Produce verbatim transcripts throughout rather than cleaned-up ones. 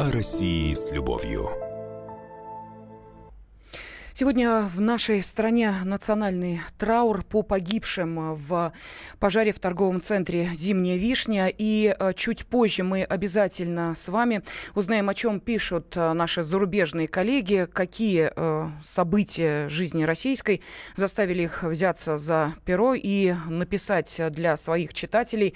О России с любовью. Сегодня в нашей стране национальный траур по погибшим в пожаре в торговом центре «Зимняя вишня». И чуть позже мы обязательно с вами узнаем, о чем пишут наши зарубежные коллеги, какие события жизни российской заставили их взяться за перо и написать для своих читателей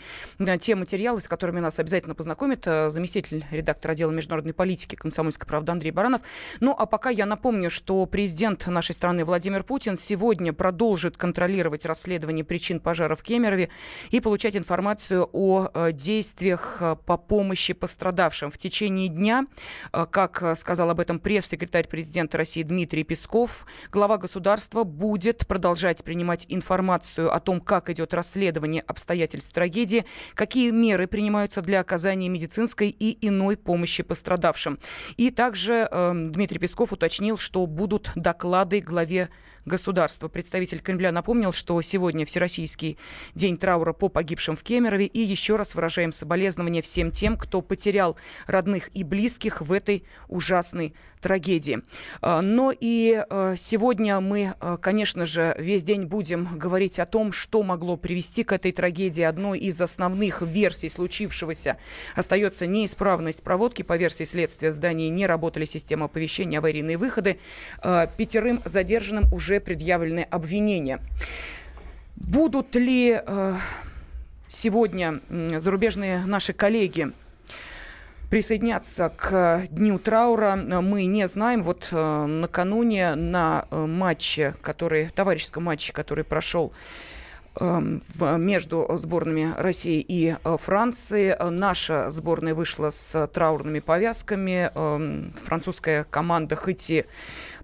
те материалы, с которыми нас обязательно познакомит заместитель редактора отдела международной политики «Комсомольской правды» Андрей Баранов. Ну а пока я напомню, что президент нашей страны Владимир Путин сегодня продолжит контролировать расследование причин пожара в Кемерове и получать информацию о действиях по помощи пострадавшим. В течение дня, как сказал об этом пресс-секретарь президента России Дмитрий Песков, глава государства будет продолжать принимать информацию о том, как идет расследование обстоятельств трагедии, какие меры принимаются для оказания медицинской и иной помощи пострадавшим. И также Дмитрий Песков уточнил, что будут доказаны доклады главе государства. Представитель Кремля напомнил, что сегодня Всероссийский день траура по погибшим в Кемерове. И еще раз выражаем соболезнования всем тем, кто потерял родных и близких в этой ужасной трагедии. Но и сегодня мы, конечно же, весь день будем говорить о том, что могло привести к этой трагедии. Одной из основных версий случившегося остается неисправность проводки. По версии следствия, в здании не работали системы оповещения, аварийные выходы. Пятерым задержанным уже предъявлены обвинения. Будут ли э, сегодня зарубежные наши коллеги присоединяться к дню траура, мы не знаем. Вот э, накануне на матче, который, товарищеском матче, который прошел между сборными России и Франции, наша сборная вышла с траурными повязками. Французская команда хоть и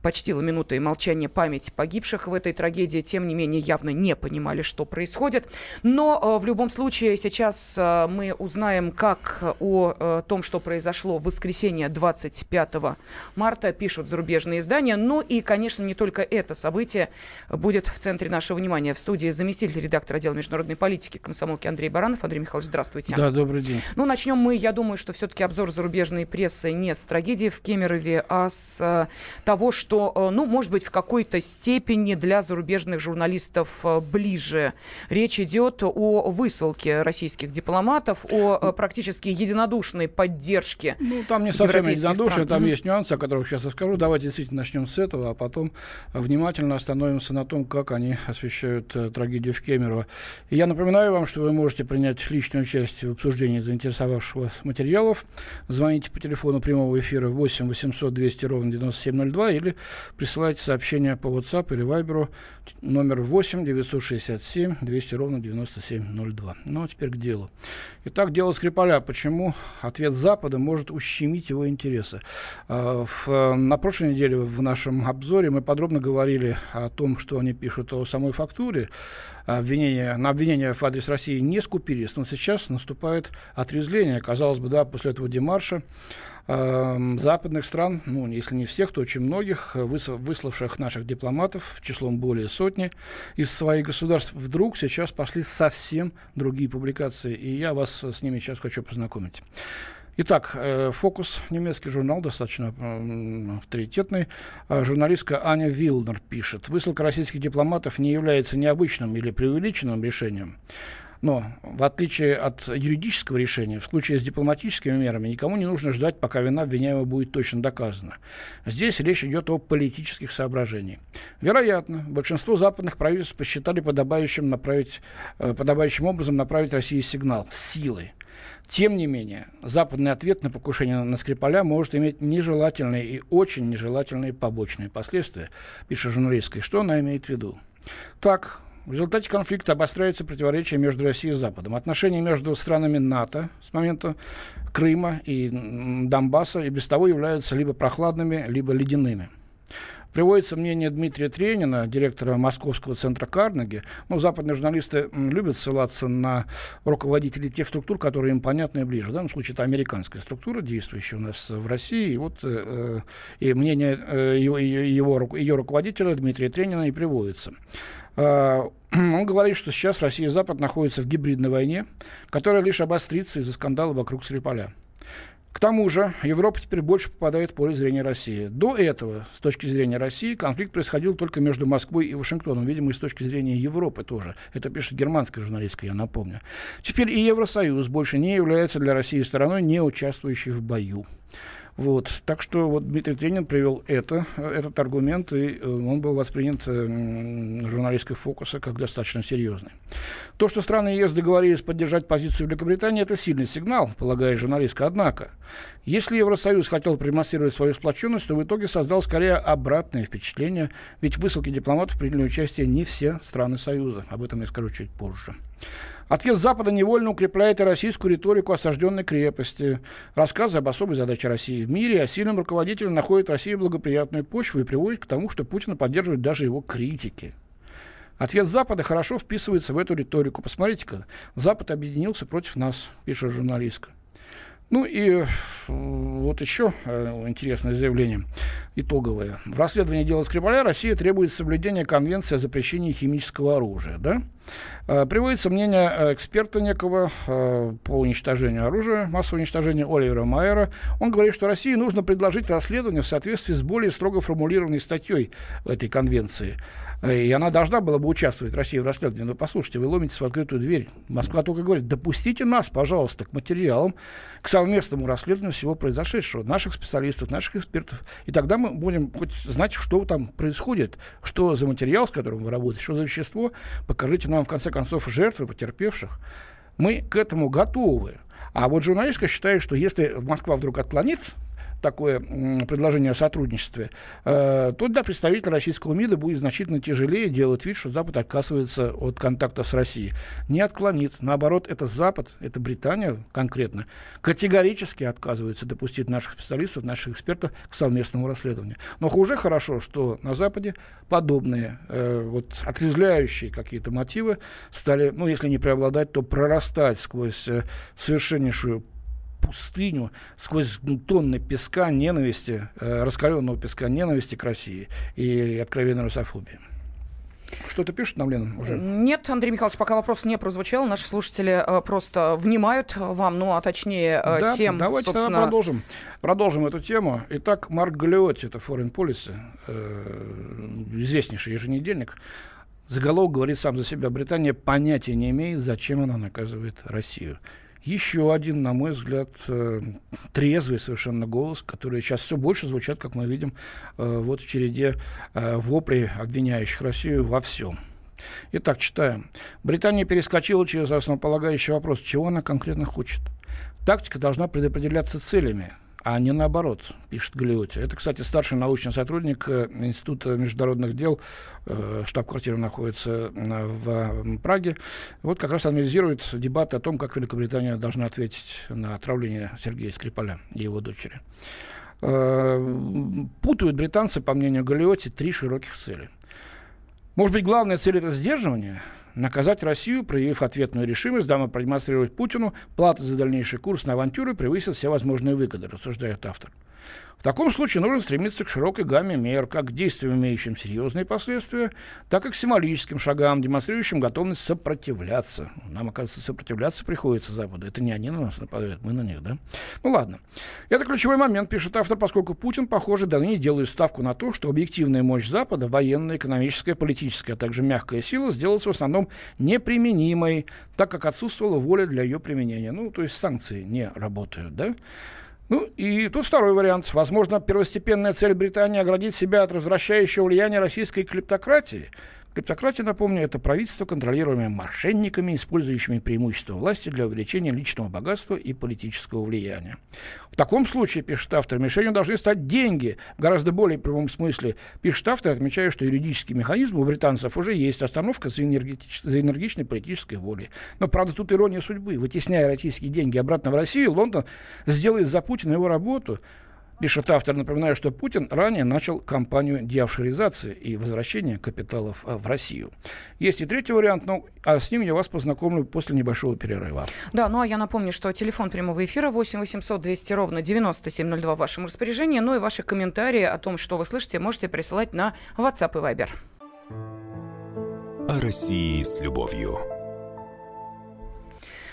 почтила минутой молчания память погибших в этой трагедии, тем не менее явно не понимали, что происходит. Но в любом случае сейчас мы узнаем, как о том, что произошло в воскресенье двадцать пятого марта, пишут зарубежные издания. Ну и, конечно, не только это событие будет в центре нашего внимания. В студии заместитель редактора отдела международной политики комсомолки Андрей Баранов. Андрей Михайлович, здравствуйте. Да, добрый день. Ну, начнем мы, я думаю, что все-таки обзор зарубежной прессы не с трагедии в Кемерове, а с того, что, ну, может быть, в какой-то степени для зарубежных журналистов ближе. Речь идет о высылке российских дипломатов, о практически единодушной поддержке. Ну, там не совсем единодушие, там mm-hmm. есть нюансы, о которых сейчас расскажу. Давайте действительно начнем с этого, а потом внимательно остановимся на том, как они освещают трагедию в Кемерово. И я напоминаю вам, что вы можете принять личное участие в обсуждении заинтересовавших вас материалов. Звоните по телефону прямого эфира восемь восемьсот двести ровно девяносто семь ноль два или присылайте сообщение по WhatsApp или Viber номер восемь девятьсот шестьдесят семь двести ровно девяносто семь ноль два. Ну а теперь к делу. Итак, дело Скрипаля. Почему ответ Запада может ущемить его интересы? В, на прошлой неделе в нашем обзоре мы подробно говорили о том, что они пишут о самой фактуре. Обвинения, на обвинения в адрес России не скупились, но сейчас наступает отрезвление. Казалось бы, да, после этого демарша э, западных стран, ну, если не всех, то очень многих, высла, выславших наших дипломатов, числом более сотни, из своих государств вдруг сейчас пошли совсем другие публикации, и я вас с ними сейчас хочу познакомить. Итак, «Фокус», немецкий журнал, достаточно авторитетный. Журналистка Аня Вильнер пишет: «Высылка российских дипломатов не является необычным или преувеличенным решением. Но, в отличие от юридического решения, в случае с дипломатическими мерами никому не нужно ждать, пока вина обвиняемого будет точно доказана. Здесь речь идет о политических соображениях. Вероятно, большинство западных правительств посчитали подобающим, направить, подобающим образом направить России сигнал силой. Тем не менее, западный ответ на покушение на Скрипаля может иметь нежелательные и очень нежелательные побочные последствия», пишет журналистка. Что она имеет в виду? Так, в результате конфликта обостряются противоречия между Россией и Западом. Отношения между странами НАТО с момента Крыма и Донбасса и без того являются либо прохладными, либо ледяными. Приводится мнение Дмитрия Тренина, директора Московского центра Карнеги. Ну, западные журналисты любят ссылаться на руководителей тех структур, которые им понятны и ближе. В данном случае это американская структура, действующая у нас в России. И вот э, и мнение э, его, его, ее руководителя Дмитрия Тренина и приводится. Э, он говорит, что сейчас Россия и Запад находятся в гибридной войне, которая лишь обострится из-за скандала вокруг Скрипаля. К тому же Европа теперь больше попадает в поле зрения России. До этого, с точки зрения России, конфликт происходил только между Москвой и Вашингтоном. Видимо, и с точки зрения Европы тоже. Это пишет германская журналистка, я напомню. Теперь и Евросоюз больше не является для России стороной, не участвующей в бою. Вот. Так что вот Дмитрий Тренин привел это, этот аргумент, и он был воспринят журналисткой «Фокуса» как достаточно серьезный. То, что страны ЕС договорились поддержать позицию Великобритании, это сильный сигнал, полагает журналистка. Однако, если Евросоюз хотел продемонстрировать свою сплоченность, то в итоге создал скорее обратное впечатление, ведь в высылке дипломатов приняли участие не все страны Союза. Об этом я скажу чуть позже. Ответ Запада невольно укрепляет и российскую риторику осажденной крепости. Рассказы об особой задаче России в мире, о сильном руководителе находят России благоприятную почву и приводят к тому, что Путина поддерживают даже его критики. Ответ Запада хорошо вписывается в эту риторику. Посмотрите-ка, Запад объединился против нас, пишет журналистка. Ну и вот еще интересное заявление, итоговое. В расследовании дела Скрипаля Россия требует соблюдения Конвенции о запрещении химического оружия. Да? Приводится мнение эксперта некого по уничтожению оружия, массового уничтожения, Оливера Майера. Он говорит, что России нужно предложить расследование в соответствии с более строго формулированной статьей этой конвенции. И она должна была бы участвовать, Россия, в расследовании. Но послушайте, вы ломитесь в открытую дверь. Москва только говорит, допустите нас, пожалуйста, к материалам, к совместному расследованию всего произошедшего, наших специалистов, наших экспертов. И тогда мы будем хоть знать, что там происходит, что за материал, с которым вы работаете, что за вещество. Покажите нам, в конце концов, жертвы, потерпевших. Мы к этому готовы. А вот журналистка считает, что если Москва вдруг отклонит такое предложение о сотрудничестве, э, то да, представитель российского МИДа будет значительно тяжелее делать вид, что Запад отказывается от контакта с Россией. Не отклонит. Наоборот, это Запад, это Британия конкретно, категорически отказывается допустить наших специалистов, наших экспертов к совместному расследованию. Но уже хорошо, что на Западе подобные э, вот, отрезвляющие какие-то мотивы стали, ну, если не преобладать, то прорастать сквозь э, совершеннейшую пустыню, сквозь тонны песка ненависти, э, раскаленного песка ненависти к России и откровенной русофобии. Что-то пишут нам, Лена, уже? Нет, Андрей Михайлович, пока вопрос не прозвучал. Наши слушатели э, просто внимают вам, ну, а точнее э, да, тем, давайте собственно... тогда продолжим. Продолжим эту тему. Итак, Марк Галеотти, это Foreign Policy, э, известнейший еженедельник. Заголовок говорит сам за себя. Британия понятия не имеет, зачем она наказывает Россию. Еще один, на мой взгляд, трезвый совершенно голос, который сейчас все больше звучит, как мы видим, вот в череде воплей, обвиняющих Россию во всем. Итак, читаем. Британия перескочила через основополагающий вопрос, чего она конкретно хочет. Тактика должна предопределяться целями, а не наоборот, пишет Галеотти. Это, кстати, старший научный сотрудник Института международных дел. Штаб-квартира находится в Праге. Вот как раз анализирует дебаты о том, как Великобритания должна ответить на отравление Сергея Скрипаля и его дочери. Путают британцы, по мнению Галеотти, три широких цели. Может быть, главная цель – это сдерживание? Наказать Россию, проявив ответную решимость, дама продемонстрировать Путину, плата за дальнейший курс на авантюры превысит все возможные выгоды, рассуждает автор. В таком случае нужно стремиться к широкой гамме мер, как к действиям, имеющим серьезные последствия, так и к символическим шагам, демонстрирующим готовность сопротивляться. Нам, оказывается, сопротивляться приходится Западу. Это не они на нас нападают, мы на них, да? Ну ладно. Это ключевой момент, пишет автор, поскольку Путин, похоже, до ныне делает ставку на то, что объективная мощь Запада, военная, экономическая, политическая, а также мягкая сила, сделалась в основном неприменимой, так как отсутствовала воля для ее применения. Ну, то есть санкции не работают, да? Ну, и тут второй вариант. Возможно, первостепенная цель Британии — оградить себя от развращающего влияния российской клептократии. Клептократия, напомню, это правительство, контролируемое мошенниками, использующими преимущества власти для увеличения личного богатства и политического влияния. В таком случае, пишет автор, мишенью должны стать деньги, в гораздо более прямом смысле. Пишет автор, отмечая, что юридический механизм у британцев уже есть, остановка за, энергетич... за энергичной политической волей. Но, правда, тут ирония судьбы. Вытесняя российские деньги обратно в Россию, Лондон сделает за Путина его работу. Пишет автор, напоминаю, что Путин ранее начал кампанию деофшоризации и возвращения капиталов в Россию. Есть и третий вариант, но а с ним я вас познакомлю после небольшого перерыва. Да, ну а я напомню, что телефон прямого эфира восемь восемьсот двести ровно девяносто семь ноль два в вашем распоряжении. Ну и ваши комментарии о том, что вы слышите, можете присылать на WhatsApp и Viber. О России с любовью.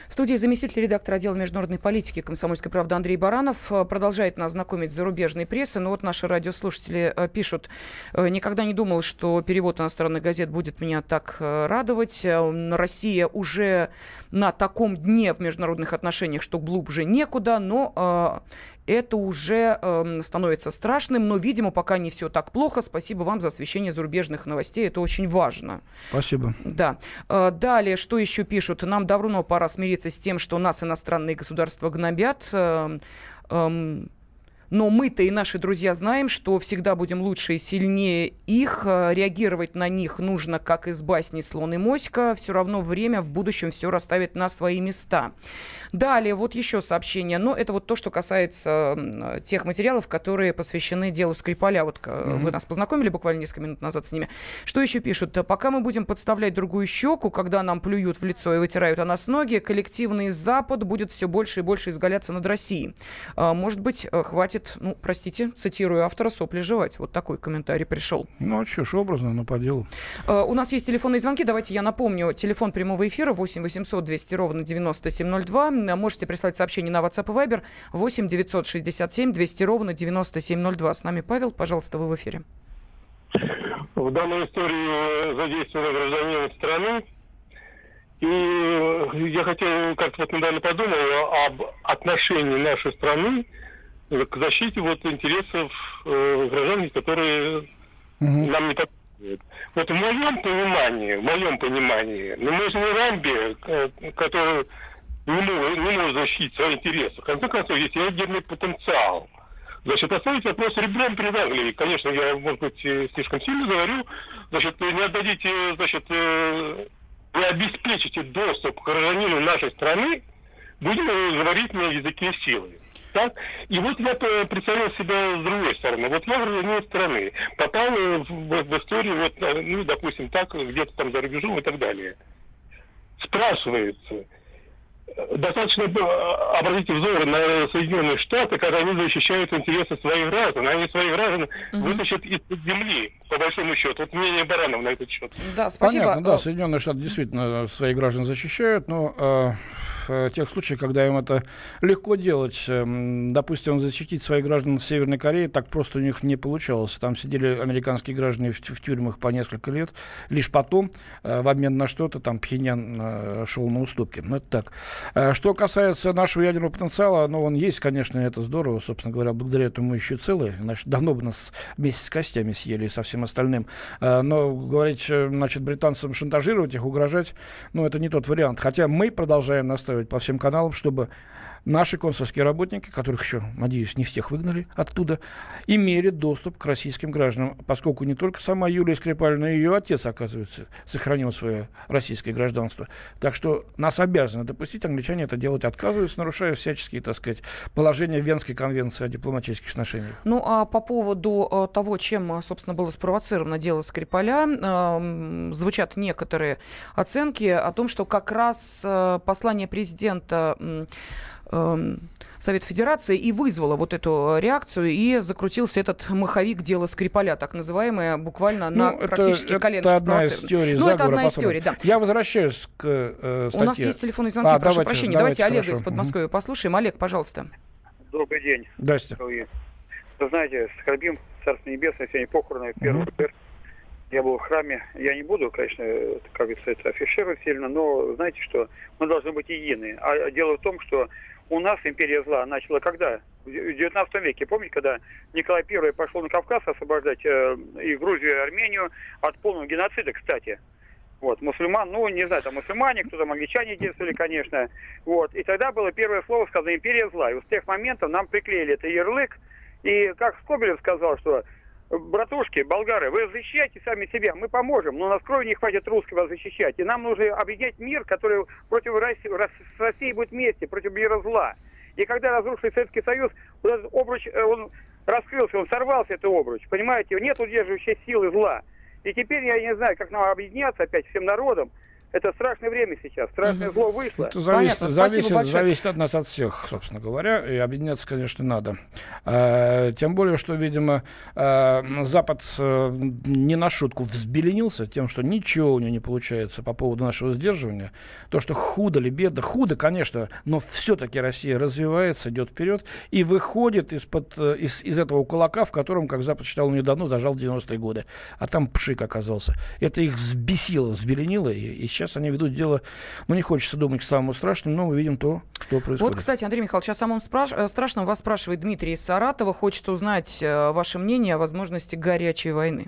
В студии заместитель редактора отдела международной политики «Комсомольской правды» Андрей Баранов продолжает нас знакомить с зарубежной прессой. Но вот наши радиослушатели пишут: никогда не думал, что перевод иностранных газет будет меня так радовать. Россия уже на таком дне в международных отношениях, что глубже некуда, но это уже становится страшным. Но, видимо, пока не все так плохо. Спасибо вам за освещение зарубежных новостей. Это очень важно. Спасибо. Да. Далее, что еще пишут? Нам давно пора смириться с тем, что нас иностранные государства гнобят. Но мы-то и наши друзья знаем, что всегда будем лучше и сильнее их. Реагировать на них нужно, как из басни «Слон и моська». Все равно время в будущем все расставит на свои места. Далее, вот еще сообщение. Но это вот то, что касается тех материалов, которые посвящены делу Скрипаля. Вот mm-hmm. вы нас познакомили буквально несколько минут назад с ними. Что еще пишут? Пока мы будем подставлять другую щеку, когда нам плюют в лицо и вытирают о нас ноги, коллективный Запад будет все больше и больше изгаляться над Россией. Может быть, хватит, ну, простите, цитирую автора, сопли жевать. Вот такой комментарий пришел. Ну, а что ж, образно, но по делу. Uh, у нас есть телефонные звонки. Давайте я напомню. Телефон прямого эфира восемь восемьсот двести ровно девяносто семь ноль два. Можете прислать сообщение на WhatsApp и Viber восемь девятьсот шестьдесят семь двести ровно девяносто семь ноль два. С нами Павел. Пожалуйста, вы в эфире. В данной истории задействован гражданин страны. И я хотел, как-то вот недавно подумал об отношении нашей страны к защите вот интересов э, граждан, которые uh-huh. нам не подходят. Вот в моем понимании, в моем понимании, ну, мы же не Рамби, который не может, не может защитить свои интересы. В конце концов, есть ядерный потенциал. Значит, оставить вопрос ребром привергли. Конечно, я, может быть, слишком сильно говорю. Значит, не отдадите, значит, не обеспечите доступ к гражданину нашей страны, будем говорить на языке силы. Так? И вот я представлял себя с другой стороны. Вот я гражданин страны, попал в, в, в историю, вот, ну, допустим, так, где-то там за рубежом и так далее. Спрашивается, достаточно обратить взор на Соединенные Штаты, когда они защищают интересы своих граждан, они своих граждан угу. вытащат из-под земли, по большому счету. Вот мнение Баранова на этот счет. Да, спасибо. Понятно, да, Соединенные Штаты действительно своих граждан защищают, но... в тех случаях, когда им это легко делать. Допустим, защитить своих граждан в Северной Корее так просто у них не получалось. Там сидели американские граждане в, в тюрьмах по несколько лет. Лишь потом, в обмен на что-то, там Пхеньян шел на уступки. Ну, это так. Что касается нашего ядерного потенциала, ну, он есть, конечно, это здорово. Собственно говоря, благодаря этому мы еще целы. Значит, давно бы нас вместе с костями съели и со всем остальным. Но говорить, значит, британцам шантажировать их, угрожать, ну, это не тот вариант. Хотя мы продолжаем настаивать по всем каналам, чтобы наши консульские работники, которых еще, надеюсь, не всех выгнали оттуда, имели доступ к российским гражданам, поскольку не только сама Юлия Скрипаль, но и ее отец, оказывается, сохранил свое российское гражданство. Так что нас обязаны допустить, англичане это делать отказываются, нарушая всяческие, так сказать, положения Венской конвенции о дипломатических отношениях. Ну, а по поводу того, чем, собственно, было спровоцировано дело Скрипаля, звучат некоторые оценки о том, что как раз послание президента Совет Федерации и вызвала вот эту реакцию, и закрутился этот маховик дела Скрипаля, так называемое, буквально ну, на это, практически это коленке. Это одна из теорий ну, заговора. Это одна из теорий, да. Я возвращаюсь к э, статье. У нас есть телефонные звонки, а, прошу давайте, прощения. Давайте, давайте Олега хорошо. Из Подмосковья угу. послушаем. Олег, пожалуйста. Добрый день. Здрасте. Вы знаете, скорбим, Царство Небесное, сегодня похороны, первый угу. пир. Я был в храме. Я не буду, конечно, как говорится, афишировать сильно, но знаете, что мы должны быть едины. А дело в том, что у нас империя зла начала когда? В девятнадцатом веке. Помните, когда Николай Первый пошел на Кавказ освобождать э, и Грузию, и Армению от полного геноцида, кстати. Вот, мусульман, ну, не знаю, там мусульмане, кто там, англичане действовали, конечно. Вот, и тогда было первое слово сказано «империя зла». И вот с тех моментов нам приклеили это ярлык. И как Скобелев сказал, что братушки, болгары, вы защищайте сами себя, мы поможем, но на крови не хватит русского защищать. И нам нужно объединять мир, который против России, с Россией будет вместе, против мира зла. И когда разрушили Советский Союз, вот этот обруч, он раскрылся, он сорвался, этот обруч, понимаете, нет удерживающей силы зла. И теперь я не знаю, как нам объединяться опять всем народом. Это страшное время сейчас, страшное зло вышло. Это зависит, Понятно, зависит, зависит от нас, от всех, собственно говоря, и объединяться, конечно, надо. Э, тем более, что, видимо, э, Запад э, не на шутку взбеленился тем, что ничего у него не получается по поводу нашего сдерживания. То, что худо ли бедно, худо, конечно, но все-таки Россия развивается, идет вперед и выходит из-под, из, из этого кулака, в котором, как Запад считал недавно, зажал девяностые годы. А там пшик оказался. Это их взбесило, взбеленило, и, и сейчас они ведут дело, ну, не хочется думать к самому страшному, но мы видим то, что происходит. Вот, кстати, Андрей Михайлович, о самом спраш- страшном вас спрашивает Дмитрий из Саратова. Хочет узнать э, ваше мнение о возможности горячей войны.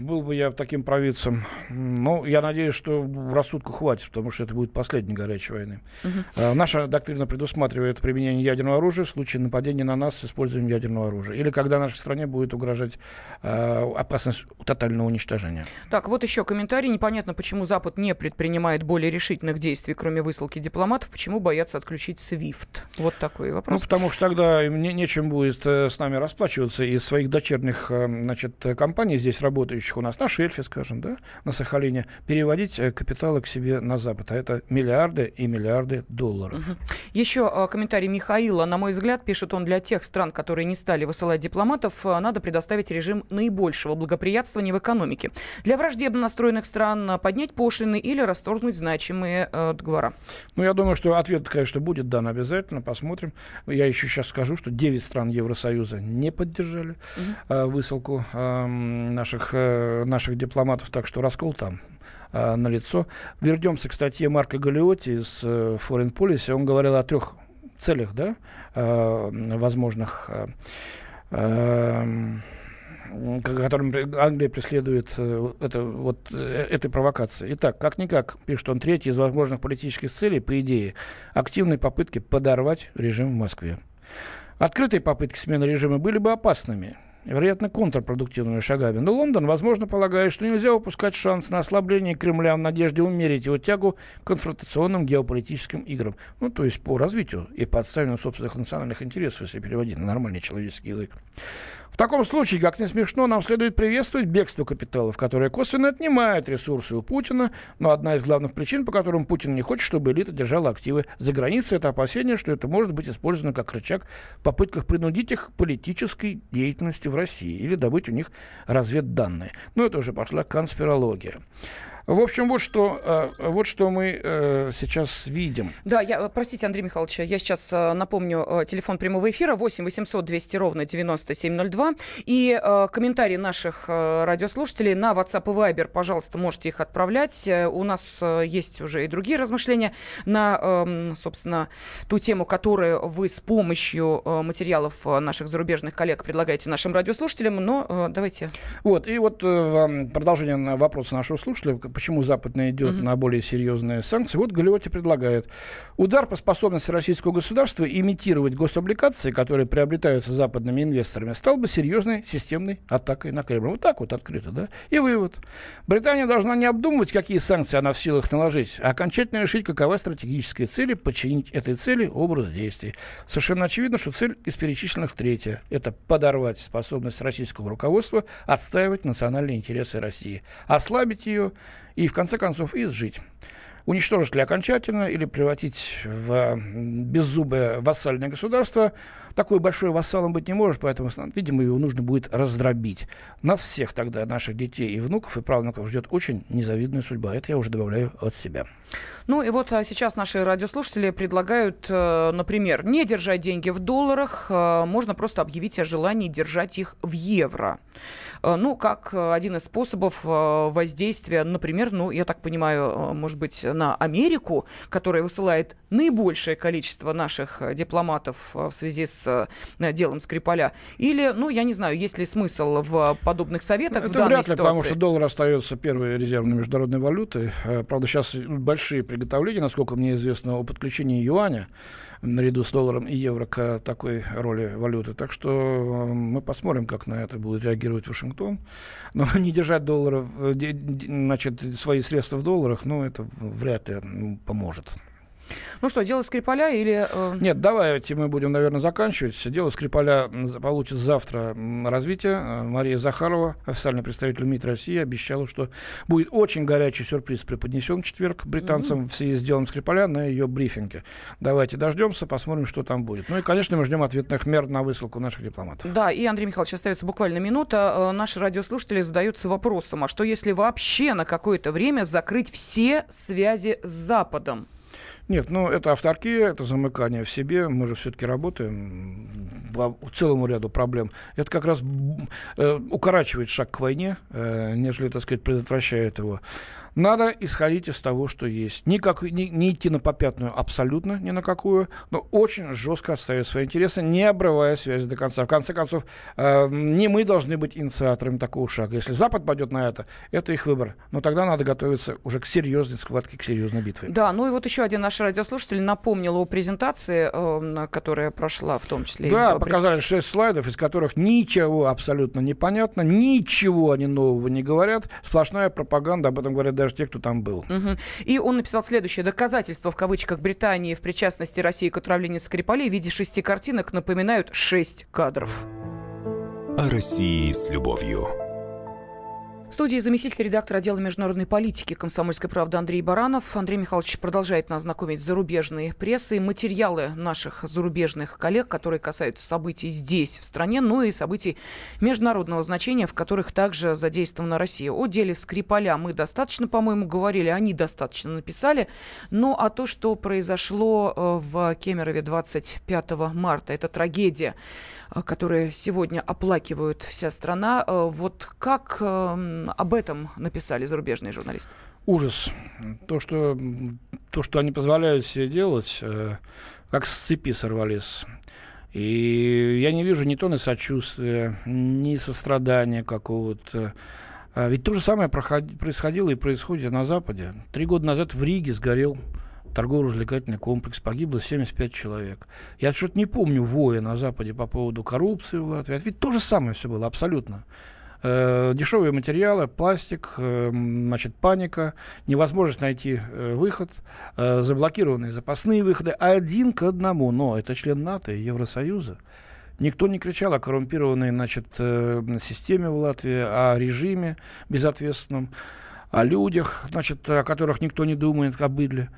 Был бы я таким провидцем. Ну, я надеюсь, что рассудку хватит, потому что это будет последняя горячая война. Угу. Наша доктрина предусматривает применение ядерного оружия в случае нападения на нас с использованием ядерного оружия. Или когда нашей стране будет угрожать э, опасность тотального уничтожения. Так, вот еще комментарий. Непонятно, почему Запад не предпринимает более решительных действий, кроме высылки дипломатов. Почему боятся отключить свифт? Вот такой вопрос. Ну, потому что тогда им не, нечем будет с нами расплачиваться из своих дочерних, значит, компаний, здесь работающих у нас на шельфе, скажем, да, на Сахалине, переводить капиталы к себе на Запад. А это миллиарды и миллиарды долларов. Угу. Еще э, комментарий Михаила. На мой взгляд, пишет он, для тех стран, которые не стали высылать дипломатов, надо предоставить режим наибольшего благоприятствования в экономике. Для враждебно настроенных стран поднять пошлины или расторгнуть значимые э, договора. Ну, я думаю, что ответ, конечно, будет дан обязательно. Посмотрим. Я еще сейчас скажу, что девять стран Евросоюза не поддержали угу. э, высылку э, наших, наших дипломатов, так что раскол там а, налицо. Вернемся к статье Марка Галеотти из uh, Foreign Policy. Он говорил о трех целях, да, uh, возможных, uh, uh, которым Англия преследует uh, это, вот, uh, этой провокации. Итак, как-никак, пишет он, третья из возможных политических целей, по идее, активные попытки подорвать режим в Москве. Открытые попытки смены режима были бы опасными, вероятно, контрпродуктивными шагами. Но Лондон, возможно, полагает, что нельзя упускать шанс на ослабление Кремля в надежде умерить его тягу к конфронтационным геополитическим играм. Ну, то есть по развитию и по отстаиванию собственных национальных интересов, если переводить на нормальный человеческий язык. В таком случае, как не смешно, нам следует приветствовать бегство капиталов, которые косвенно отнимают ресурсы у Путина. Но одна из главных причин, по которым Путин не хочет, чтобы элита держала активы за границей, это опасение, что это может быть использовано как рычаг в попытках принудить их к политической деятельности в России или добыть у них разведданные. Но это уже пошла конспирология. В общем, вот что, вот что мы сейчас видим. Да, я, простите, Андрей Михайлович, я сейчас напомню телефон прямого эфира восемь восемьсот двести ровно девяносто семь ноль два. И комментарии наших радиослушателей на WhatsApp и Viber, пожалуйста, можете их отправлять. У нас есть уже и другие размышления на, собственно, ту тему, которую вы с помощью материалов наших зарубежных коллег предлагаете нашим радиослушателям. Но давайте... Вот, и вот продолжение вопроса нашего слушателя. Почему Запад не идет mm-hmm. на более серьезные санкции? Вот Галеотти предлагает. Удар по способности российского государства имитировать гособлигации, которые приобретаются западными инвесторами, стал бы серьезной системной атакой на Кремль. Вот так вот открыто, да? И вывод. Британия должна не обдумывать, какие санкции она в силах наложить, а окончательно решить, какова стратегическая цель и подчинить этой цели образ действий. Совершенно очевидно, что цель из перечисленных третья. Это подорвать способность российского руководства отстаивать национальные интересы России, ослабить ее и, в конце концов, изжить. Уничтожить ли окончательно или превратить в беззубое вассальное государство? Такой большой вассалом быть не может, поэтому, видимо, его нужно будет раздробить. Нас всех тогда, наших детей и внуков, и правнуков, ждет очень незавидная судьба. Это я уже добавляю от себя. Ну и вот сейчас наши радиослушатели предлагают, например, не держать деньги в долларах. Можно просто объявить о желании держать их в евро. Ну, как один из способов воздействия, например, ну, я так понимаю, может быть, на Америку, которая высылает наибольшее количество наших дипломатов в связи с делом Скрипаля. Или, ну, я не знаю, есть ли смысл в подобных советах, ну, в данной вряд ли, ситуации? Потому что доллар остается первой резервной международной валютой. Правда, сейчас большие приготовления, насколько мне известно, о подключении юаня наряду с долларом и евро к такой роли валюты. Так что мы посмотрим, как на это будет реагировать Вашингтон. Но не держать долларов, значит, свои средства в долларах, ну, это вряд ли поможет. Ну что, дело Скрипаля или... Э... Нет, давайте мы будем, наверное, заканчивать. Дело Скрипаля получит завтра развитие. Мария Захарова, официальный представитель МИД России, обещала, что будет очень горячий сюрприз преподнесен в четверг британцам mm-hmm. в связи с делом Скрипаля на ее брифинге. Давайте дождемся, посмотрим, что там будет. Ну и, конечно, мы ждем ответных мер на высылку наших дипломатов. Да, и, Андрей Михайлович, остается буквально минута. Наши радиослушатели задаются вопросом, а что если вообще на какое-то время закрыть все связи с Западом? Нет, ну это автаркия, это замыкание в себе. Мы же все-таки работаем по целому ряду проблем. Это как раз э, укорачивает шаг к войне, э, нежели, так сказать, предотвращает его. Надо исходить из того, что есть. Никак, не, не идти на попятную абсолютно ни на какую, но очень жестко отстаивать свои интересы, не обрывая связи до конца. В конце концов, э, не мы должны быть инициаторами такого шага. Если Запад пойдет на это, это их выбор. Но тогда надо готовиться уже к серьезной схватке, к серьезной битве. Да, ну и вот еще один наш радиослушатель напомнил о презентации, э, которая прошла в том числе. Да, и... показали шесть слайдов, из которых ничего абсолютно не понятно, ничего они нового не говорят. Сплошная пропаганда, об этом говорят даже те, кто там был. Угу. И он написал следующее. Доказательства, в кавычках, Британии в причастности России к отравлению Скрипалей в виде шести картинок напоминают шесть кадров. О России с любовью. В студии заместитель редактора отдела международной политики «Комсомольской правды» Андрей Баранов. Андрей Михайлович продолжает нас знакомить с зарубежной прессой, материалы наших зарубежных коллег, которые касаются событий здесь, в стране, ну и событий международного значения, в которых также задействована Россия. О деле Скрипаля мы достаточно, по-моему, говорили, они достаточно написали. Но а то, что произошло в Кемерове двадцать пятого марта, это трагедия, которую сегодня оплакивают вся страна. Вот как... Об этом написали зарубежные журналисты. Ужас. То, что, то, что они позволяют себе делать, э, как с цепи сорвались. И я не вижу ни тонны сочувствия, ни сострадания какого-то. А ведь то же самое проходи, происходило и происходит на Западе. Три года назад в Риге сгорел торгово-развлекательный комплекс, погибло семьдесят пять человек. Я что-то не помню воя на Западе по поводу коррупции в Латвии. Ведь то же самое все было абсолютно. Дешевые материалы, пластик, значит, паника, невозможность найти выход, заблокированные запасные выходы. Один к одному. Но это член НАТО и Евросоюза. Никто не кричал о коррумпированной, значит, системе в Латвии, о режиме безответственном, о людях, значит, о которых никто не думает, об быдле.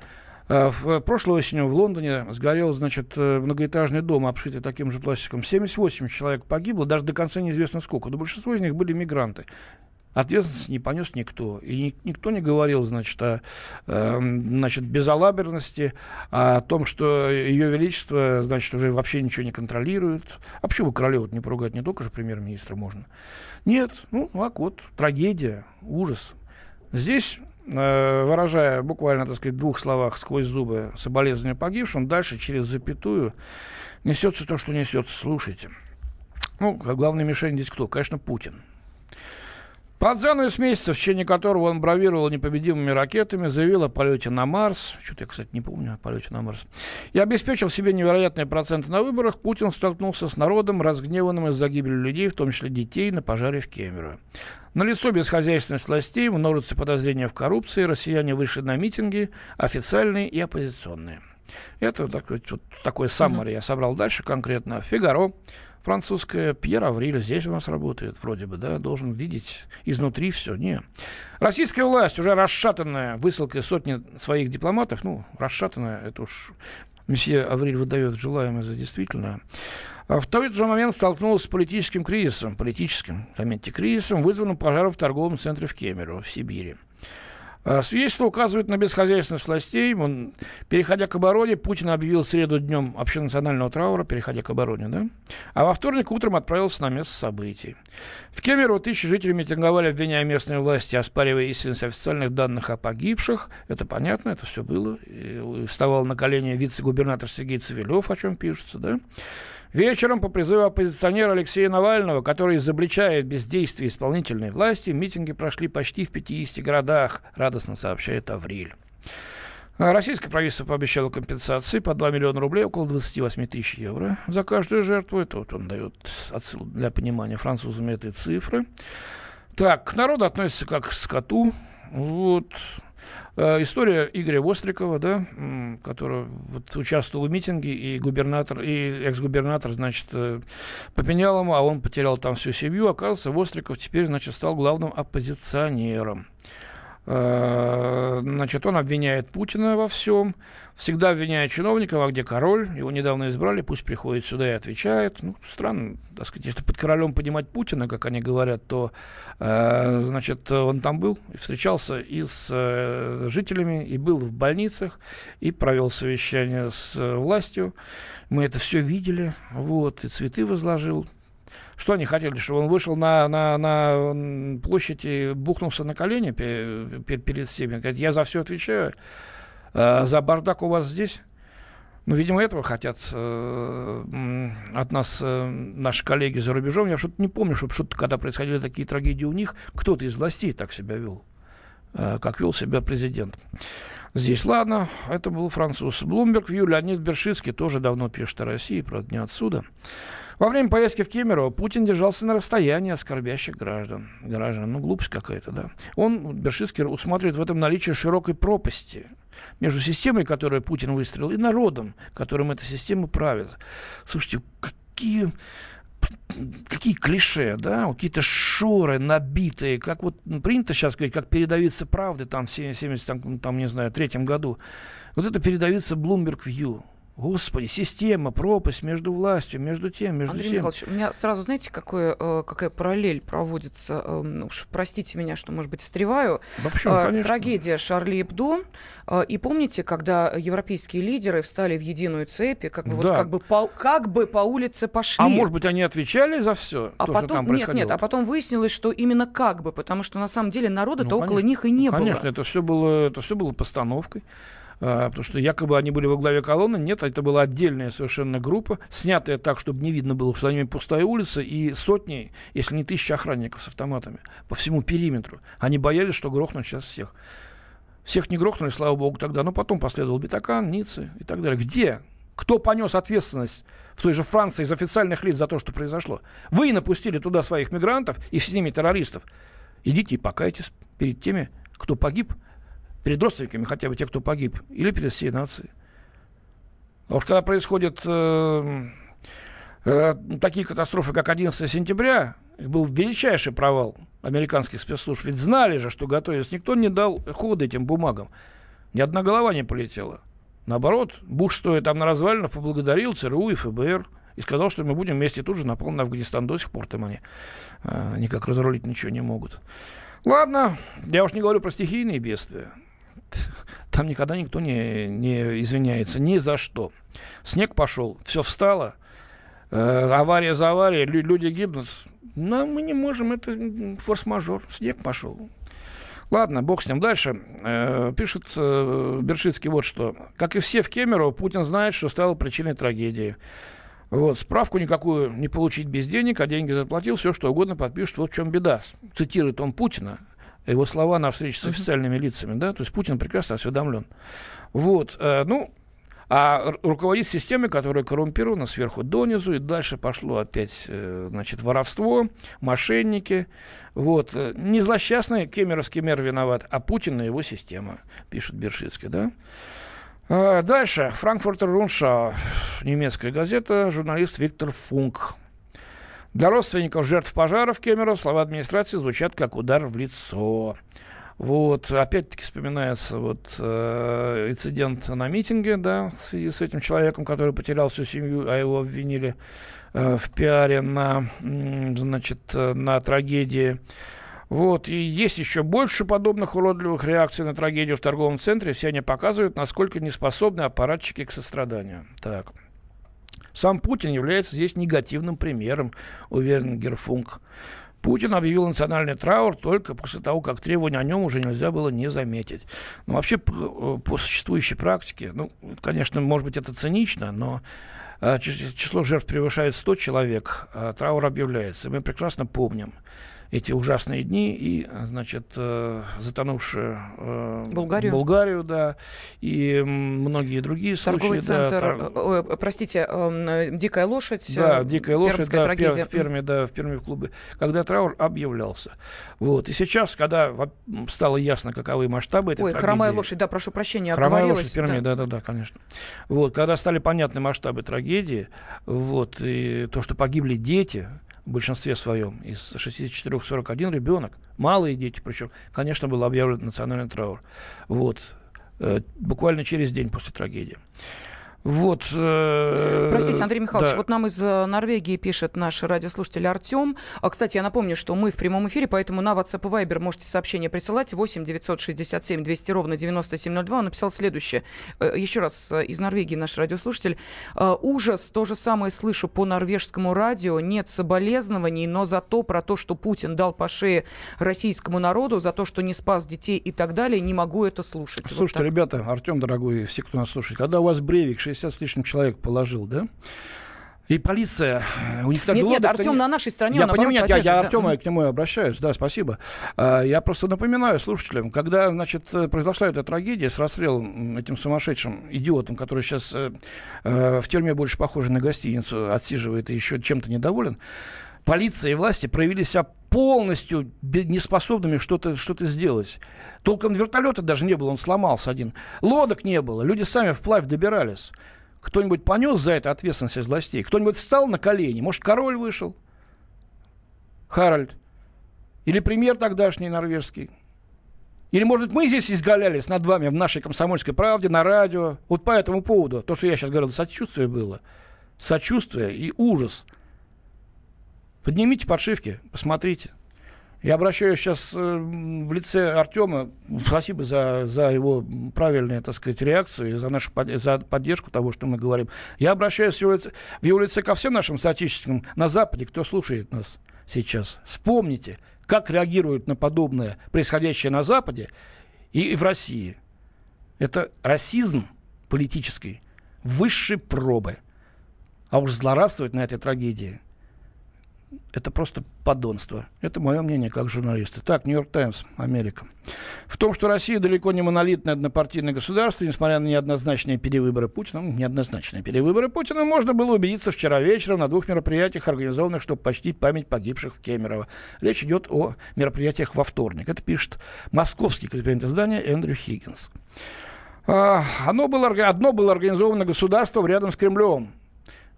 В прошлой осенью в Лондоне сгорел, значит, многоэтажный дом, обшитый таким же пластиком. семьдесят восемь человек погибло, даже до конца неизвестно сколько. Но большинство из них были мигранты. Ответственности не понес никто. И никто не говорил, значит, о э, значит, безалаберности, о том, что Ее Величество, значит, уже вообще ничего не контролирует. А почему королеву не поругать? Не только же премьер-министра можно. Нет, ну, так вот, трагедия, ужас. Здесь... выражая буквально, так сказать, в двух словах сквозь зубы соболезнования погибшим, дальше через запятую несется то, что несется. Слушайте. Ну, главная мишень здесь кто? Конечно, Путин. Под занавес месяца, в течение которого он бравировал непобедимыми ракетами, заявил о полете на Марс. Что-то я, кстати, не помню о полете на Марс. И обеспечил себе невероятные проценты на выборах. Путин столкнулся с народом, разгневанным из-за гибели людей, в том числе детей, на пожаре в Кемерово. Налицо бесхозяйственность властей, множатся подозрения в коррупции, россияне вышли на митинги, официальные и оппозиционные. Это такой, вот, такой саммари я собрал дальше конкретно. «Фигаро», французская, Пьер Авриль здесь у нас работает, вроде бы, да, должен видеть изнутри все. Не. Российская власть, уже расшатанная высылкой сотни своих дипломатов, ну, расшатанная, это уж месье Авриль выдает желаемое за действительное, в тот же момент столкнулась с политическим кризисом, политическим, заметьте, кризисом, вызванным пожаром в торговом центре в Кемерово, в Сибири. Свидетельство указывает на бесхозяйственность властей. Он, переходя к обороне, Путин объявил среду днем общенационального траура, переходя к обороне, да? А во вторник утром отправился на место событий. В Кемерово тысячи жителей митинговали, обвиняя местные власти, оспаривая истинность официальных данных о погибших. Это понятно, это все было. И вставал на колени вице-губернатор Сергей Цивилёв, о чем пишется, да? Вечером по призыву оппозиционера Алексея Навального, который изобличает бездействие исполнительной власти, митинги прошли почти в пятидесяти городах, радостно сообщает Авриль. Российское правительство пообещало компенсации по два миллиона рублей, около двадцать восемь тысяч евро за каждую жертву. Это вот он дает отсылку для понимания французам этой цифры. Так, к народу относится как к скоту. Вот. История Игоря Вострикова, да, который вот участвовал в митинге, и губернатор, и экс-губернатор, значит, попенял ему, а он потерял там всю семью. Оказывается, Востриков теперь, значит, стал главным оппозиционером. Значит, он обвиняет Путина во всем, всегда обвиняет чиновников, а где король, его недавно избрали, пусть приходит сюда и отвечает. Ну, странно, так сказать, если под королем понимать Путина, как они говорят, то, значит, он там был, встречался и с жителями, и был в больницах, и провел совещание с властью. Мы это все видели, вот, и цветы возложил. Что они хотели, чтобы он вышел на, на, на площадь и бухнулся на колени перед всеми? Говорит, я за все отвечаю, за бардак у вас здесь. Ну, видимо, этого хотят от нас наши коллеги за рубежом. Я что-то не помню, чтобы что-то, когда происходили такие трагедии у них, кто-то из властей так себя вел, как вел себя президент. Здесь, ладно, это был француз. Bloomberg View, Леонид Бершицкий тоже давно пишет о России, правда, не отсюда. Во время поездки в Кемерово Путин держался на расстоянии от скорбящих граждан. Граждан, ну, глупость какая-то, да. Он, Бершицкий, усматривает в этом наличие широкой пропасти между системой, которую Путин выстроил, и народом, которым эта система правит. Слушайте, какие... Какие клише, да, какие-то шоры набитые, как вот принято сейчас говорить, как передовица правды там в семидесятом третьем году. Вот это передовица Bloomberg View. Господи, система, пропасть между властью, между тем, между Андрей всем. Михайлович, у меня сразу, знаете, какое, какая параллель проводится? Ну, простите меня, что, может быть, встреваю. Да почему, конечно. Трагедия Шарли Эбдо. И помните, когда европейские лидеры встали в единую цепь, как бы, да. вот, как бы, по, как бы по улице пошли. А может быть, они отвечали за все, а то, потом, что там происходило? Нет, нет, а потом выяснилось, что именно как бы, потому что, на самом деле, народа-то ну, около них и не ну, было. Конечно, это все было, это все было постановкой. Потому что якобы они были во главе колонны. Нет, это была отдельная совершенно группа, снятая так, чтобы не видно было, что за ними пустая улица, и сотни, если не тысячи охранников с автоматами по всему периметру. Они боялись, что грохнут сейчас всех. Всех не грохнули, слава богу, тогда. Но потом последовал Битакан, Ниццы и так далее. Где? Кто понес ответственность в той же Франции из официальных лиц за то, что произошло? Вы напустили туда своих мигрантов и с ними террористов. Идите и покайтесь перед теми, кто погиб, перед родственниками, хотя бы те, кто погиб, или перед всей нацией. А уж когда происходят э, э, такие катастрофы, как одиннадцатое сентября, был величайший провал американских спецслужб. Ведь знали же, что готовились. Никто не дал хода этим бумагам. Ни одна голова не полетела. Наоборот, Буш, стоя там на развалинах, поблагодарил ЦРУ и ФБР и сказал, что мы будем вместе. Тут же напал на Афганистан. До сих пор там они э, никак разрулить ничего не могут. Ладно, я уж не говорю про стихийные бедствия. Там никогда никто не, не извиняется ни за что. Снег пошел, все встало, э, авария за аварией, лю- люди гибнут. Но мы не можем, это форс-мажор, снег пошел. Ладно, бог с ним. Дальше э, пишет э, Бершицкий вот что. Как и все в Кемерово, Путин знает, что стало причиной трагедии. Вот, справку никакую не получить без денег, а деньги заплатил, все что угодно подпишет. Вот в чем беда. Цитирует он Путина. Его слова на встрече с официальными лицами, да, то есть Путин прекрасно осведомлен. Вот, э, ну, а руководит системой, которая коррумпирована сверху донизу, и дальше пошло опять, э, значит, воровство, мошенники, вот. Не злосчастный кемеровский мэр виноват, а Путин и его система, пишет Бершицкий, да. Э, дальше, Франкфуртер Рундшау, немецкая газета, журналист Виктор Функ. Для родственников жертв пожара в Кемерово слова администрации звучат как удар в лицо. Вот, опять-таки вспоминается вот, э, инцидент на митинге, да, в связи с этим человеком, который потерял всю семью, а его обвинили э, в пиаре на, значит, на трагедии. Вот, и есть еще больше подобных уродливых реакций на трагедию в торговом центре. Все они показывают, насколько неспособны аппаратчики к состраданию. Так. Сам Путин является здесь негативным примером, уверен Герфунг. Путин объявил национальный траур только после того, как требования о нем уже нельзя было не заметить. Но вообще по, по существующей практике, ну, конечно, может быть, это цинично, но число жертв превышает сто человек, а траур объявляется. Мы прекрасно помним эти ужасные дни и, значит, затонувшую Болгарию, Болгарию да, и многие другие торговый случаи. Торговый центр, да, ой, простите, «Дикая лошадь», да, «Дикая лошадь», да, трагедия. В Перми, да, в Перми в клубы, когда траур объявлялся. Вот. И сейчас, когда стало ясно, каковы масштабы этой ой, трагедии. Ой, «Хромая лошадь», да, прошу прощения, «Хромая лошадь» в Перми, да-да-да, конечно. Вот. Когда стали понятны масштабы трагедии, вот, и то, что погибли дети... в большинстве своем, из шестьдесят четыре сорок один ребенок, малые дети, причем, конечно, был объявлен национальный траур. Вот. Буквально через день после трагедии. Вот, э, Простите, Андрей Михайлович, да. Вот нам из Норвегии пишет наш радиослушатель Артем. А, кстати, я напомню, что мы в прямом эфире, поэтому на WhatsApp и Viber можете сообщение присылать. восемь девятьсот шестьдесят семь двести ровно девяносто семь ноль два. Он написал следующее. Еще раз, из Норвегии наш радиослушатель. Ужас, то же самое слышу по норвежскому радио. Нет соболезнований, но зато про то, что Путин дал по шее российскому народу, за то, что не спас детей и так далее, не могу это слушать. Слушайте, вот ребята, Артем, дорогой, все, кто нас слушает, когда у вас Бревик шестьдесят с лишним человек положил, да? И полиция, у них так же лодок... Нет, Артем не... на нашей стороне, я понимаю, поддержит. Я, я да. Артема, я к нему и обращаюсь, да, спасибо. Я просто напоминаю слушателям, когда, значит, произошла эта трагедия с расстрелом этим сумасшедшим идиотом, который сейчас в тюрьме больше похож на гостиницу, отсиживает и еще чем-то недоволен, полиция и власти проявили себя полностью неспособными что-то, что-то сделать. Толком вертолета даже не было, он сломался один. Лодок не было, люди сами вплавь добирались. Кто-нибудь понес за это ответственность из властей? Кто-нибудь встал на колени? Может, король вышел? Харальд? Или премьер тогдашний норвежский? Или, может быть, мы здесь изгалялись над вами в нашей «Комсомольской правде», на радио? Вот по этому поводу, то, что я сейчас говорил, сочувствие было. Сочувствие и ужас. Поднимите подшивки, посмотрите. Я обращаюсь сейчас в лице Артема. Спасибо за, за его правильную, так сказать, реакцию и за нашу за поддержку того, что мы говорим. Я обращаюсь в его, лице, в его лице ко всем нашим соотечественникам на Западе, кто слушает нас сейчас. Вспомните, как реагируют на подобное, происходящее на Западе и в России. Это расизм политический высшей пробы. А уж злорадствовать на этой трагедии — это просто подонство. Это мое мнение как журналиста. Так, New York Times, Америка. В том, что Россия далеко не монолитное однопартийное государство, несмотря на неоднозначные перевыборы Путина, неоднозначные перевыборы Путина, можно было убедиться вчера вечером на двух мероприятиях, организованных, чтобы почтить память погибших в Кемерово. Речь идет о мероприятиях во вторник. Это пишет московский корреспондент издания Эндрю Хиггинс. Оно было, одно было организовано государством рядом с Кремлем.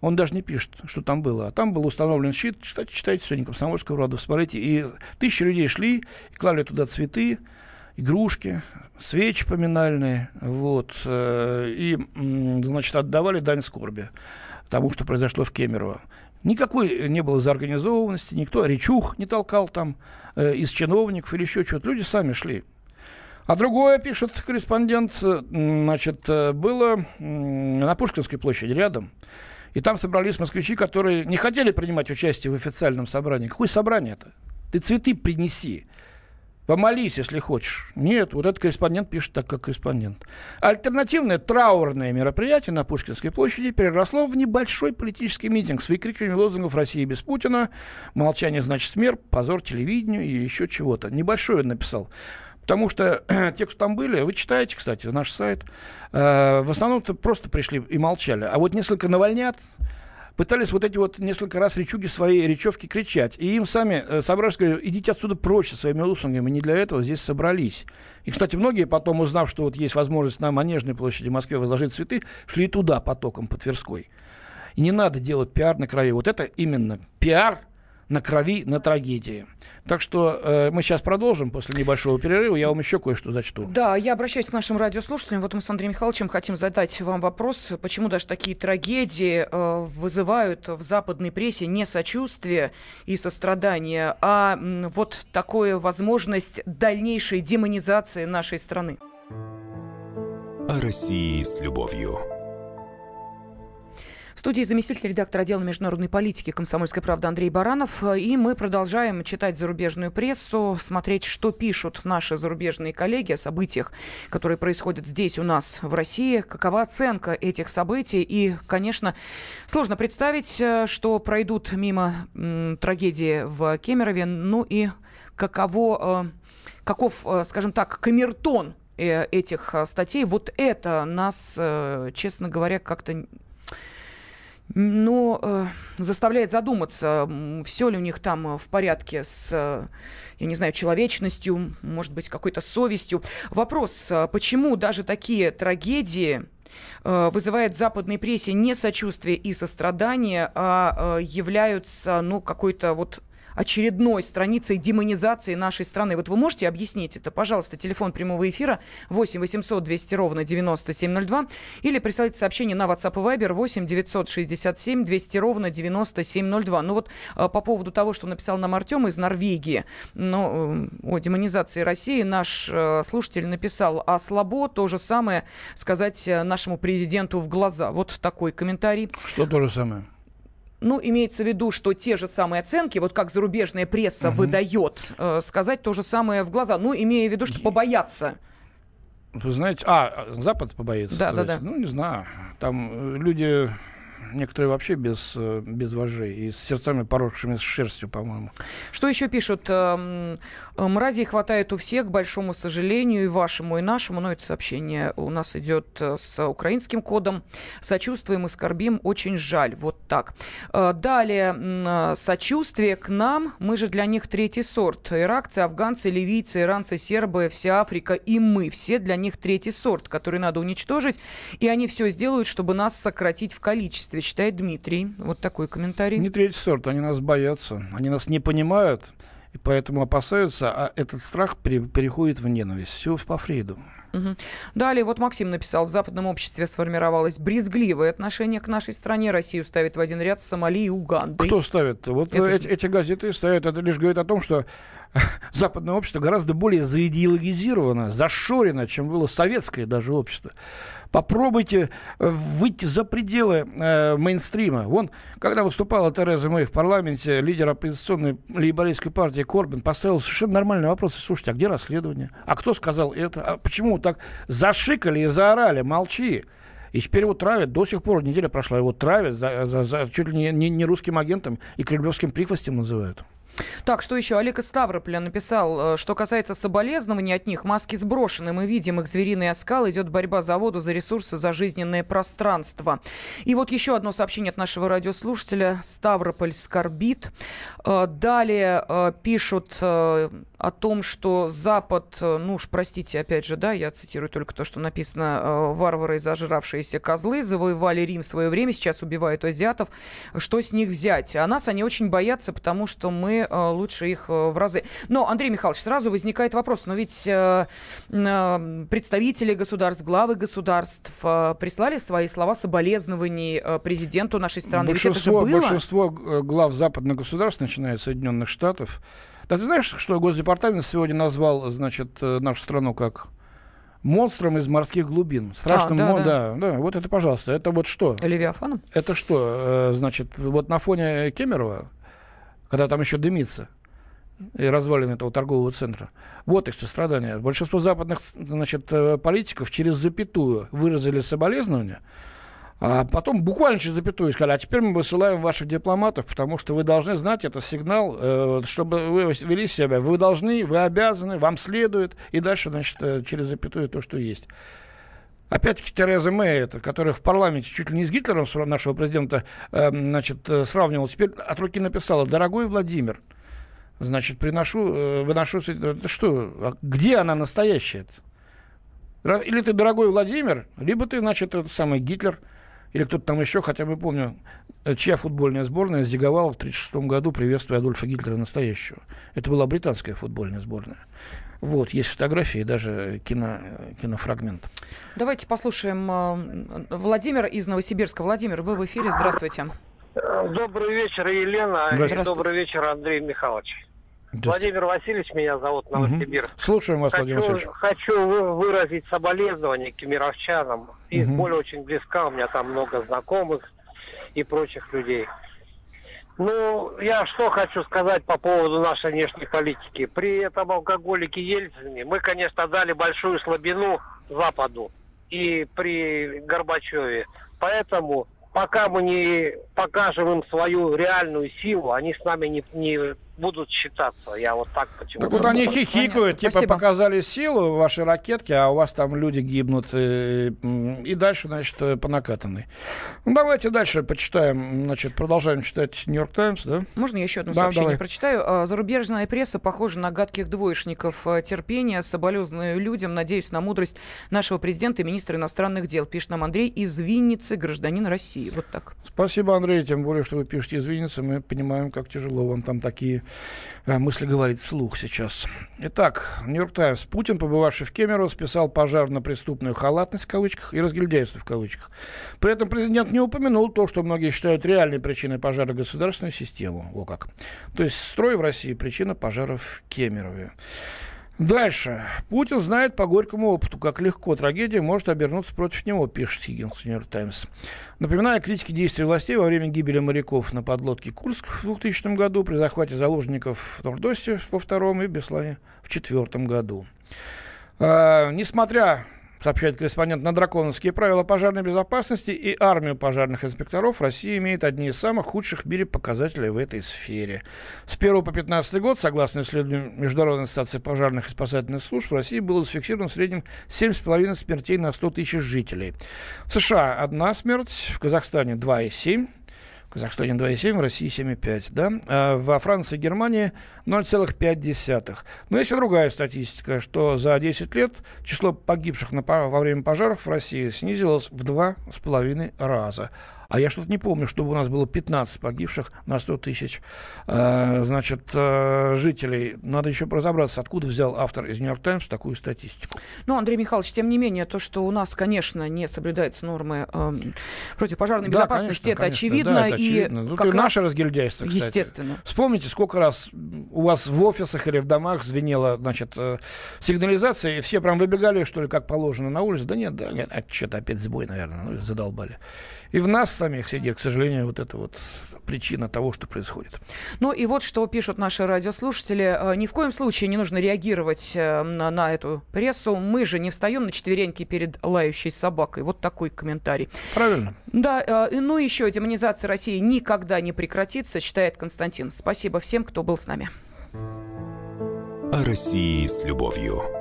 Он даже не пишет, что там было. А там был установлен щит. Читайте, читайте сегодня «Комсомольскую правду», смотрите. И тысячи людей шли, и клали туда цветы, игрушки, свечи поминальные. Вот. И, значит, отдавали дань скорби тому, что произошло в Кемерово. Никакой не было заорганизованности, никто речух не толкал там из чиновников или еще что-то. Люди сами шли. А другое, пишет корреспондент, значит, было на Пушкинской площади рядом. И там собрались москвичи, которые не хотели принимать участие в официальном собрании. Какое собрание-то? Ты цветы принеси. Помолись, если хочешь. Нет, вот этот корреспондент пишет так, как корреспондент. Альтернативное траурное мероприятие на Пушкинской площади переросло в небольшой политический митинг с выкрикиванием лозунгов «Россия без Путина», «Молчание значит смерть», «Позор телевидению» и еще чего-то. Небольшой он написал. Потому что те, кто там были, вы читаете, кстати, наш сайт, э, в основном-то просто пришли и молчали. А вот несколько навальнят пытались вот эти вот несколько раз речуги свои, речевки кричать. И им сами э, собрались, говорили, идите отсюда прочь со своими лозунгами, не для этого здесь собрались. И, кстати, многие потом, узнав, что вот есть возможность на Манежной площади в Москве возложить цветы, шли туда потоком по Тверской. И не надо делать пиар на крови. Вот это именно пиар на крови, на трагедии. Так что э, мы сейчас продолжим после небольшого перерыва. Я вам еще кое-что зачту. Да, я обращаюсь к нашим радиослушателям. Вот мы с Андреем Михайловичем хотим задать вам вопрос, почему даже такие трагедии э, вызывают в западной прессе не сочувствие и сострадание, а м, вот такую возможность дальнейшей демонизации нашей страны. О России с любовью. В В студии заместитель редактора отдела международной политики «Комсомольской правды» Андрей Баранов. И мы продолжаем читать зарубежную прессу, смотреть, что пишут наши зарубежные коллеги о событиях, которые происходят здесь у нас в России. Какова оценка этих событий? И, конечно, сложно представить, что пройдут мимо м, трагедии в Кемерове. Ну и каково, э, каков, э, скажем так, камертон этих статей. Вот это нас, честно говоря, как-то ну, заставляет задуматься, все ли у них там в порядке с, я не знаю, человечностью, может быть, какой-то совестью. Вопрос, почему даже такие трагедии вызывают в западной прессе не сочувствие и сострадание, а являются, ну, какой-то вот очередной страницей демонизации нашей страны. Вот вы можете объяснить это? Пожалуйста, телефон прямого эфира восемь восемьсот двести ровно девяносто семь ноль два или присылайте сообщение на WhatsApp и Viber восемь девятьсот шестьдесят семь двести ровно девяносто семь ноль два. Ну вот по поводу того, что написал нам Артем из Норвегии, ну, о демонизации России, наш слушатель написал: а слабо то же самое сказать нашему президенту в глаза. Вот такой комментарий. Что то же самое? Ну, имеется в виду, что те же самые оценки, вот как зарубежная пресса угу. выдает, э, сказать то же самое в глаза. Ну, имея в виду, что побояться. Вы знаете, а, Запад побоится? Да, да, да. Ну, не знаю. Там люди... Некоторые вообще без, без вожей и с сердцами, поросшими с шерстью, по-моему. Что еще пишут? Мразей хватает у всех, к большому сожалению, и вашему, и нашему. Но это сообщение у нас идет с украинским кодом. Сочувствуем и скорбим, очень жаль. Вот так. Далее. Сочувствие к нам. Мы же для них третий сорт. Иракцы, афганцы, ливийцы, иранцы, сербы, вся Африка и мы. Все для них третий сорт, который надо уничтожить. И они все сделают, чтобы нас сократить в количестве. Считает Дмитрий. Вот такой комментарий. Не третий сорт. Они нас боятся. Они нас не понимают, и поэтому опасаются. А этот страх пере- переходит в ненависть. Все по Фрейду. Угу. Далее вот Максим написал: в западном обществе сформировалось брезгливое отношение к нашей стране. Россию ставят в один ряд с Сомали и Угандой. Кто ставит? Вот это... эти, эти газеты ставят. Это лишь говорит о том, что западное общество гораздо более заидеологизировано, зашорено, чем было советское даже общество. Попробуйте выйти за пределы э, мейнстрима. Вон, когда выступала Тереза Мэй в парламенте, лидер оппозиционной лейбористской партии Корбин поставил совершенно нормальный вопрос: слушайте, а где расследование? А кто сказал это? А почему так зашикали и заорали? Молчи. И теперь его травят. До сих пор неделя прошла. Его травят за, за, за чуть ли не, не, не русским агентом и кремлевским прихвостем называют. Так, что еще? Олег из Ставрополя написал: что касается соболезнований от них, маски сброшены, мы видим их звериный оскал, идет борьба за воду, за ресурсы, за жизненное пространство. И вот еще одно сообщение от нашего радиослушателя: Ставрополь скорбит. Далее пишут о том, что Запад, ну уж простите, опять же, да, я цитирую только то, что написано: варвары и зажравшиеся козлы завоевали Рим в свое время, сейчас убивают азиатов, что с них взять? А нас они очень боятся, потому что мы лучше их в разы. Но, Андрей Михайлович, сразу возникает вопрос: но ведь представители государств, главы государств прислали свои слова соболезнований президенту нашей страны. Большинство, ведь это же было? Большинство глав западных государств, начиная с Соединенных Штатов. Да ты знаешь, что Госдепартамент сегодня назвал, значит, нашу страну как монстром из морских глубин? Страшным, а, да, мон... да. Да, да. Вот это, пожалуйста. Это вот что? Левиафаном? Это что? Значит, вот на фоне Кемерово, когда там еще дымится и развалины этого торгового центра. Вот их сострадание. Большинство западных, значит, политиков через запятую выразили соболезнования. А потом буквально через запятую сказали: а теперь мы высылаем ваших дипломатов, потому что вы должны знать, это сигнал, чтобы вы вели себя. Вы должны, вы обязаны, вам следует. И дальше, значит, через запятую то, что есть. Опять-таки Тереза Мэй, которая в парламенте чуть ли не с Гитлером нашего президента, значит, сравнивала, теперь от руки написала: дорогой Владимир, значит, приношу, выношу... Что? Где она настоящая-то? Или ты дорогой Владимир, либо ты, значит, этот самый Гитлер... Или кто-то там еще, хотя бы помню, чья футбольная сборная зиговала в тысяча девятьсот тридцать шестом году, приветствуя Адольфа Гитлера настоящего. Это была британская футбольная сборная. Вот, есть фотографии, даже кино, кинофрагмент. Давайте послушаем Владимира из Новосибирска. Владимир, вы в эфире, здравствуйте. Добрый вечер, Елена. Здравствуйте. Добрый вечер, Андрей Михайлович. Владимир Васильевич меня зовут, Новосибирск. Угу. Слушаем вас, хочу, Владимир Васильевич. Хочу выразить соболезнования кемеровчанам. Их угу. боль очень близка, у меня там много знакомых. и прочих людей. Ну, я что хочу сказать по поводу нашей внешней политики. При этом алкоголике Ельцине мы, конечно, дали большую слабину Западу и при Горбачеве. Поэтому, пока мы не покажем им свою реальную силу, они с нами не, не будут считаться. Я вот так почему-то... Так вот они хихикают, типа Спасибо. Показали силу вашей ракетки, а у вас там люди гибнут. И, и дальше, значит, по накатанной. Ну, давайте дальше почитаем. Значит, продолжаем читать New York Times, да? Можно я еще одно да, сообщение давай. прочитаю? Зарубежная пресса похожа на гадких двоечников. Терпение, соболезную людям, надеюсь на мудрость нашего президента и министра иностранных дел. Пишет нам Андрей из Винницы, гражданин России. Вот так. Спасибо, Андрей, тем более, что вы пишете из Винницы. Мы понимаем, как тяжело вам там такие мысли говорить вслух сейчас. Итак, Нью-Йорк Таймс. Путин, побывавший в Кемерово, списал пожар на преступную халатность в кавычках и разгильдяйство в кавычках. При этом президент не упомянул то, что многие считают реальной причиной пожара государственную систему. О как. То есть строй в России — причина пожара в Кемерове. Дальше. Путин знает по горькому опыту, как легко трагедия может обернуться против него, пишет Хиггинс в Нью-Йорк Таймс. Напоминая критики действий властей во время гибели моряков на подлодке «Курск» в двухтысячном году, при захвате заложников в Нордосте во втором и Беслане в четвертом году. А, несмотря, сообщает корреспондент, на драконовские правила пожарной безопасности и армию пожарных инспекторов, Россия имеет одни из самых худших в мире показателей в этой сфере. С первого по пятнадцатый год, согласно исследованию Международной инстанции пожарных и спасательных служб, в России было зафиксировано в среднем семь с половиной смертей на сто тысяч жителей. В США одна смерть, в Казахстане два и семь. В Казахстане два и семь, в России семь и пять, да? А во Франции и Германии ноль целых пять десятых. Но есть и другая статистика, что за десять лет число погибших на, во время пожаров в России снизилось в два с половиной раза. А я что-то не помню, чтобы у нас было пятнадцать погибших на сто тысяч э, значит, э, жителей. Надо еще разобраться, откуда взял автор из Нью-Йорк Таймс такую статистику. Ну, Андрей Михайлович, тем не менее, то, что у нас, конечно, не соблюдаются нормы э, противопожарной да, безопасности, конечно, это, конечно, очевидно, да, это очевидно. И, как и наше разгильдяйство, кстати. Естественно. Вспомните, сколько раз у вас в офисах или в домах звенела, значит, э, сигнализация, и все прям выбегали, что ли, как положено, на улицу. Да нет, да нет, а что-то опять сбой, наверное, ну, задолбали. И в нас самих сидит, к сожалению, вот эта вот причина того, что происходит. Ну и вот что пишут наши радиослушатели. Ни в коем случае не нужно реагировать на, на эту прессу. Мы же не встаем на четвереньки перед лающей собакой. Вот такой комментарий. Правильно. Да, ну и еще демонизация России никогда не прекратится, считает Константин. Спасибо всем, кто был с нами. О России с любовью.